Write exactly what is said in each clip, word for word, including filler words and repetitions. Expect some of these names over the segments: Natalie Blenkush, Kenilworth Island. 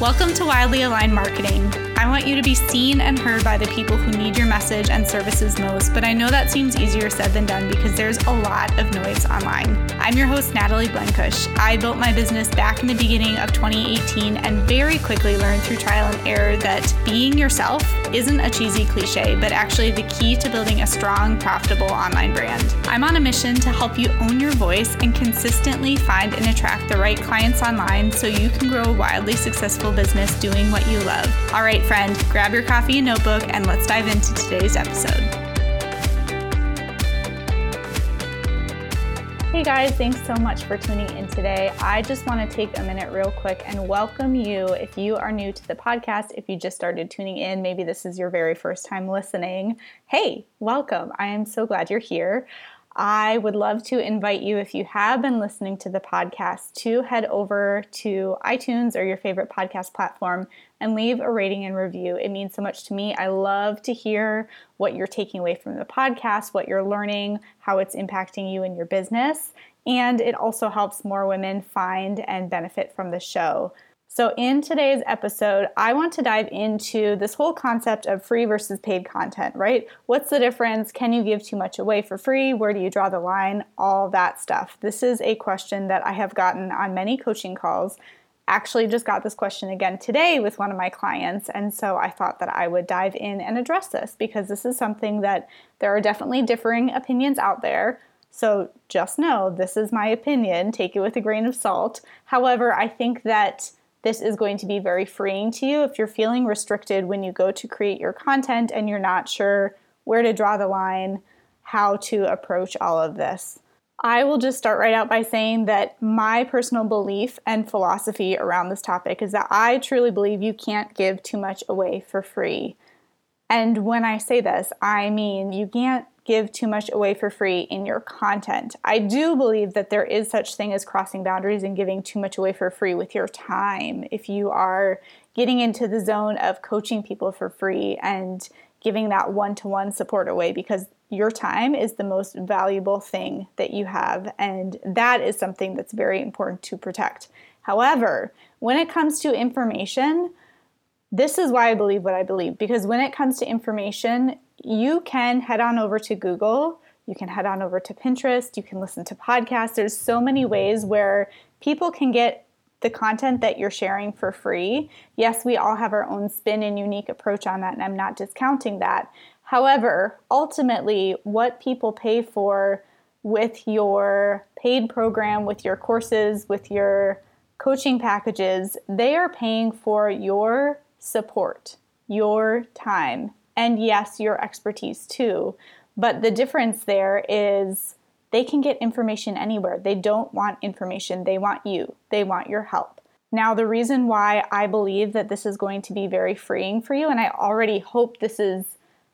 Welcome to Wildly Aligned Marketing. I want you to be seen and heard by the people who need your message and services most, but I know that seems easier said than done because there's a lot of noise online. I'm your host, Natalie Blenkush. I built my business back in the beginning of twenty eighteen and very quickly learned through trial and error that being yourself isn't a cheesy cliche, but actually the key to building a strong, profitable online brand. I'm on a mission to help you own your voice and consistently find and attract the right clients online so you can grow a wildly successful business doing what you love. All right, friend, grab your coffee and notebook and let's dive into today's episode. Hey guys, thanks so much for tuning in today. I just want to take a minute real quick and welcome you. If you are new to the podcast, if you just started tuning in, maybe this is your very first time listening. Hey, welcome. I am so glad you're here. I would love to invite you, if you have been listening to the podcast, to head over to iTunes or your favorite podcast platform and leave a rating and review. It means so much to me. I love to hear what you're taking away from the podcast, what you're learning, how it's impacting you and your business, and it also helps more women find and benefit from the show. So in today's episode, I want to dive into this whole concept of free versus paid content, right? What's the difference? Can you give too much away for free? Where do you draw the line? All that stuff. This is a question that I have gotten on many coaching calls. Actually just got this question again today with one of my clients, and so I thought that I would dive in and address this because this is something that there are definitely differing opinions out there. So just know this is my opinion. Take it with a grain of salt. However, I think that this is going to be very freeing to you if you're feeling restricted when you go to create your content and you're not sure where to draw the line, how to approach all of this. I will just start right out by saying that my personal belief and philosophy around this topic is that I truly believe you can't give too much away for free. And when I say this, I mean you can't give too much away for free in your content. I do believe that there is such thing as crossing boundaries and giving too much away for free with your time. If you are getting into the zone of coaching people for free and giving that one-to-one support away, because your time is the most valuable thing that you have, and that is something that's very important to protect. However, when it comes to information, this is why I believe what I believe, because when it comes to information, you can head on over to Google, you can head on over to Pinterest, you can listen to podcasts. There's so many ways where people can get the content that you're sharing for free. Yes, we all have our own spin and unique approach on that, and I'm not discounting that. However, ultimately, what people pay for with your paid program, with your courses, with your coaching packages, they are paying for your support, your time, and yes, your expertise too. But the difference there is they can get information anywhere. They don't want information. They want you. They want your help. Now, the reason why I believe that this is going to be very freeing for you, and I already hope this is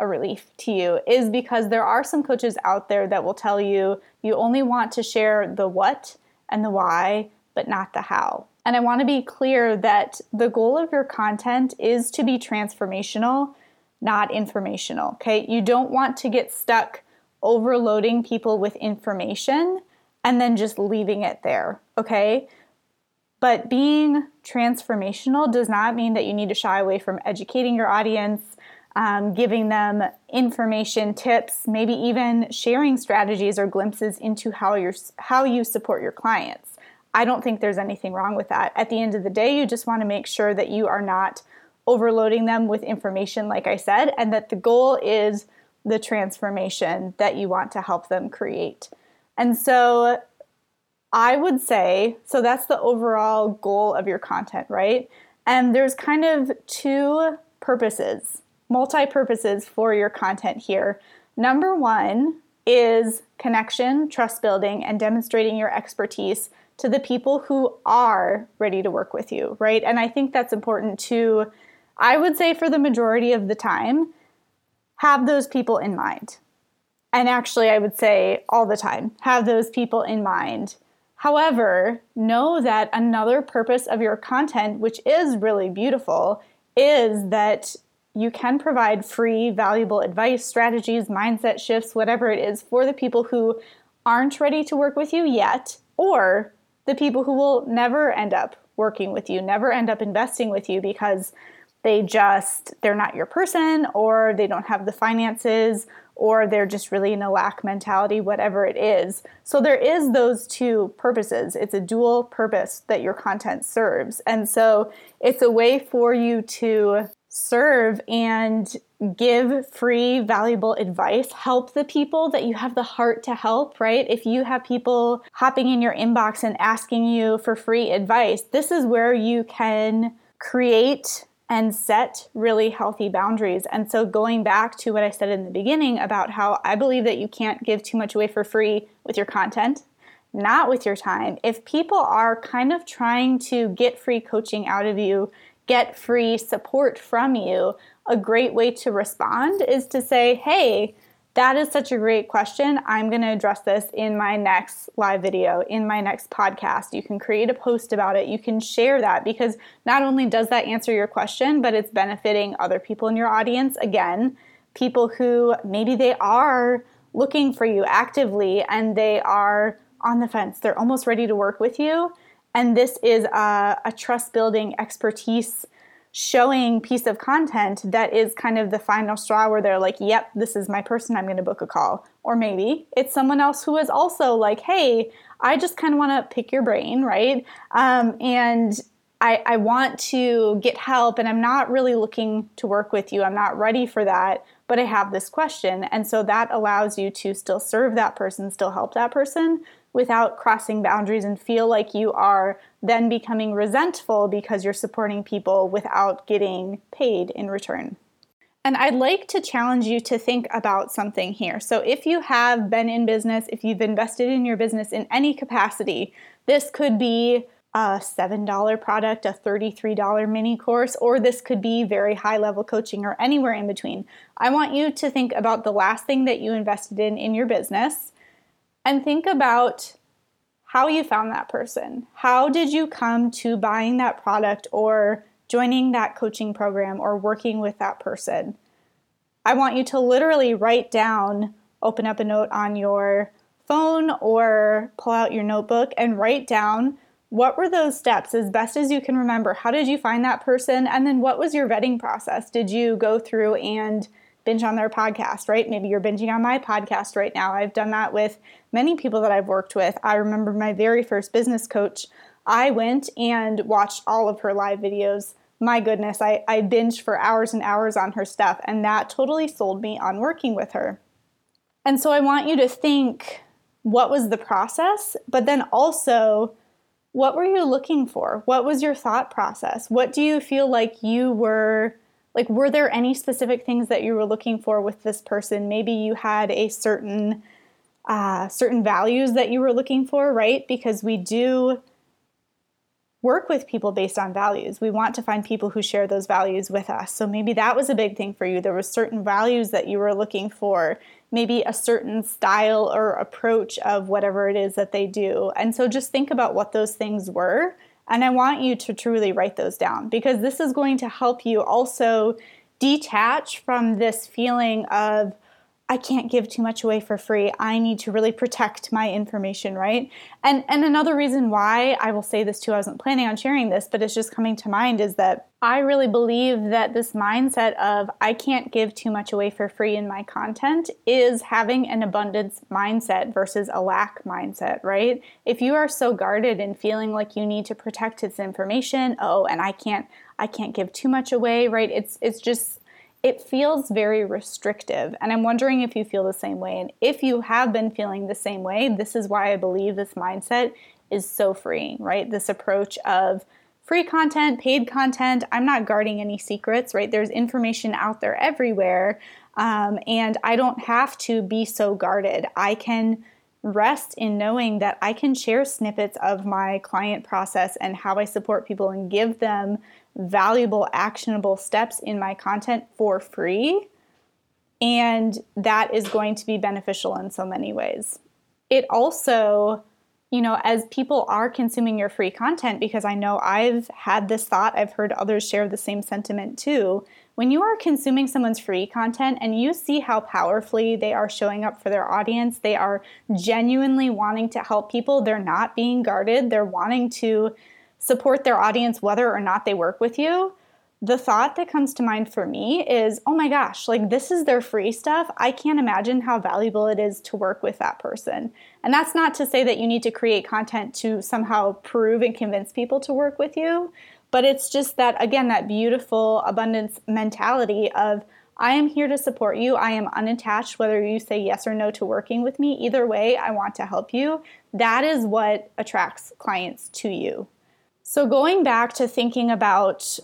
a relief to you, is because there are some coaches out there that will tell you you only want to share the what and the why, but not the how. And I want to be clear that the goal of your content is to be transformational, not informational, okay? You don't want to get stuck overloading people with information and then just leaving it there, okay? But being transformational does not mean that you need to shy away from educating your audience, um, giving them information, tips, maybe even sharing strategies or glimpses into how you're, how you support your clients. I don't think there's anything wrong with that. At the end of the day, you just want to make sure that you are not overloading them with information, like I said, and that the goal is the transformation that you want to help them create. And so I would say, so that's the overall goal of your content, right? And there's kind of two purposes, multi-purposes for your content here. Number one is connection, trust building, and demonstrating your expertise to the people who are ready to work with you, right? And I think that's important to, I would say for the majority of the time, have those people in mind. And actually, I would say all the time, have those people in mind. However, know that another purpose of your content, which is really beautiful, is that you can provide free, valuable advice, strategies, mindset shifts, whatever it is, for the people who aren't ready to work with you yet, or the people who will never end up working with you, never end up investing with you because they just, they're not your person, or they don't have the finances, or they're just really in a lack mentality, whatever it is. So there is those two purposes. It's a dual purpose that your content serves. And so it's a way for you to serve and give free, valuable advice, help the people that you have the heart to help, right? If you have people hopping in your inbox and asking you for free advice, this is where you can create and set really healthy boundaries. And so going back to what I said in the beginning about how I believe that you can't give too much away for free with your content, not with your time. If people are kind of trying to get free coaching out of you, get free support from you, a great way to respond is to say, hey, that is such a great question. I'm going to address this in my next live video, in my next podcast. You can create a post about it. You can share that, because not only does that answer your question, but it's benefiting other people in your audience. Again, people who maybe they are looking for you actively and they are on the fence. They're almost ready to work with you. And this is a, a trust building, expertise showing piece of content that is kind of the final straw where they're like, yep, this is my person, I'm going to book a call. Or maybe it's someone else who is also like, hey, I just kind of want to pick your brain, right? Um, and I, I want to get help, and I'm not really looking to work with you. I'm not ready for that, but I have this question. And so that allows you to still serve that person, still help that person, without crossing boundaries and feel like you are then becoming resentful because you're supporting people without getting paid in return. And I'd like to challenge you to think about something here. So if you have been in business, if you've invested in your business in any capacity, this could be a seven dollar product, a thirty-three dollar mini course, or this could be very high level coaching or anywhere in between. I want you to think about the last thing that you invested in in your business, and think about how you found that person. How did you come to buying that product or joining that coaching program or working with that person? I want you to literally write down, open up a note on your phone or pull out your notebook and write down, what were those steps as best as you can remember? How did you find that person? And then what was your vetting process? Did you go through and binge on their podcast, right? Maybe you're binging on my podcast right now. I've done that with many people that I've worked with. I remember my very first business coach, I went and watched all of her live videos. My goodness, I, I binged for hours and hours on her stuff, and that totally sold me on working with her. And so I want you to think, what was the process? But then also, what were you looking for? What was your thought process? What do you feel like you were Like, were there any specific things that you were looking for with this person? Maybe you had a certain, uh, certain values that you were looking for, right? Because we do work with people based on values. We want to find people who share those values with us. So maybe that was a big thing for you. There were certain values that you were looking for, maybe a certain style or approach of whatever it is that they do. And so just think about what those things were. And I want you to truly write those down, because this is going to help you also detach from this feeling of, I can't give too much away for free. I need to really protect my information, right? And and another reason why I will say this too, I wasn't planning on sharing this, but it's just coming to mind, is that I really believe that this mindset of I can't give too much away for free in my content is having an abundance mindset versus a lack mindset, right? If you are so guarded and feeling like you need to protect this information, oh, and I can't I can't give too much away, right? It's it's just It feels very restrictive, and I'm wondering if you feel the same way. And if you have been feeling the same way, this is why I believe this mindset is so freeing, right? This approach of free content, paid content, I'm not guarding any secrets, right? There's information out there everywhere, um, and I don't have to be so guarded. I can rest in knowing that I can share snippets of my client process and how I support people and give them valuable, actionable steps in my content for free. And that is going to be beneficial in so many ways. It also, you know, as people are consuming your free content, because I know I've had this thought, I've heard others share the same sentiment too. When you are consuming someone's free content and you see how powerfully they are showing up for their audience, they are genuinely wanting to help people, they're not being guarded, they're wanting to support their audience whether or not they work with you, the thought that comes to mind for me is, oh my gosh, like this is their free stuff. I can't imagine how valuable it is to work with that person. And that's not to say that you need to create content to somehow prove and convince people to work with you, but it's just that, again, that beautiful abundance mentality of, I am here to support you. I am unattached whether you say yes or no to working with me. Either way, I want to help you. That is what attracts clients to you. So going back to thinking about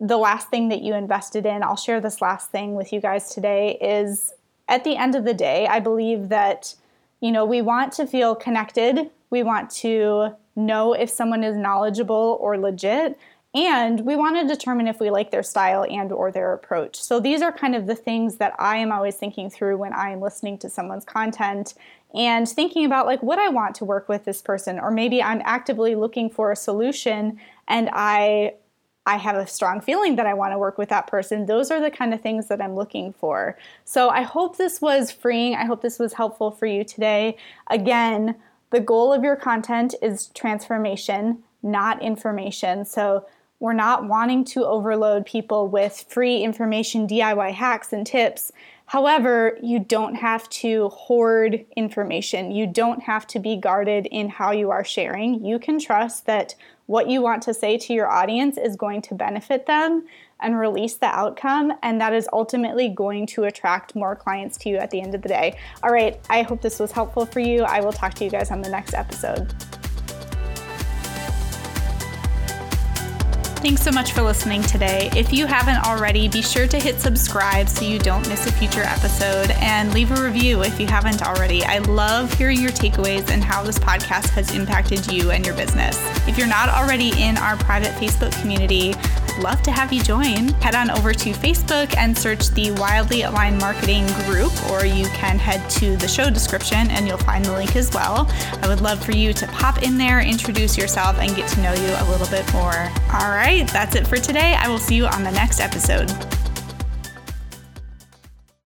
the last thing that you invested in, I'll share this last thing with you guys today, is at the end of the day, I believe that, you know, we want to feel connected. We want to know if someone is knowledgeable or legit. And we want to determine if we like their style and or their approach. So these are kind of the things that I am always thinking through when I am listening to someone's content and thinking about, like, would I want to work with this person? Or maybe I'm actively looking for a solution and I I have a strong feeling that I want to work with that person. Those are the kind of things that I'm looking for. So I hope this was freeing. I hope this was helpful for you today. Again, the goal of your content is transformation, not information. So we're not wanting to overload people with free information, D I Y hacks and tips. However, you don't have to hoard information. You don't have to be guarded in how you are sharing. You can trust that what you want to say to your audience is going to benefit them and release the outcome. And that is ultimately going to attract more clients to you at the end of the day. All right, I hope this was helpful for you. I will talk to you guys on the next episode. Thanks so much for listening today. If you haven't already, be sure to hit subscribe so you don't miss a future episode, and leave a review if you haven't already. I love hearing your takeaways and how this podcast has impacted you and your business. If you're not already in our private Facebook community, I'd love to have you join. Head on over to Facebook and search the Wildly Aligned Marketing group, or you can head to the show description and you'll find the link as well. I would love for you to pop in there, introduce yourself, and get to know you a little bit more. All right. That's it for today. I will see you on the next episode.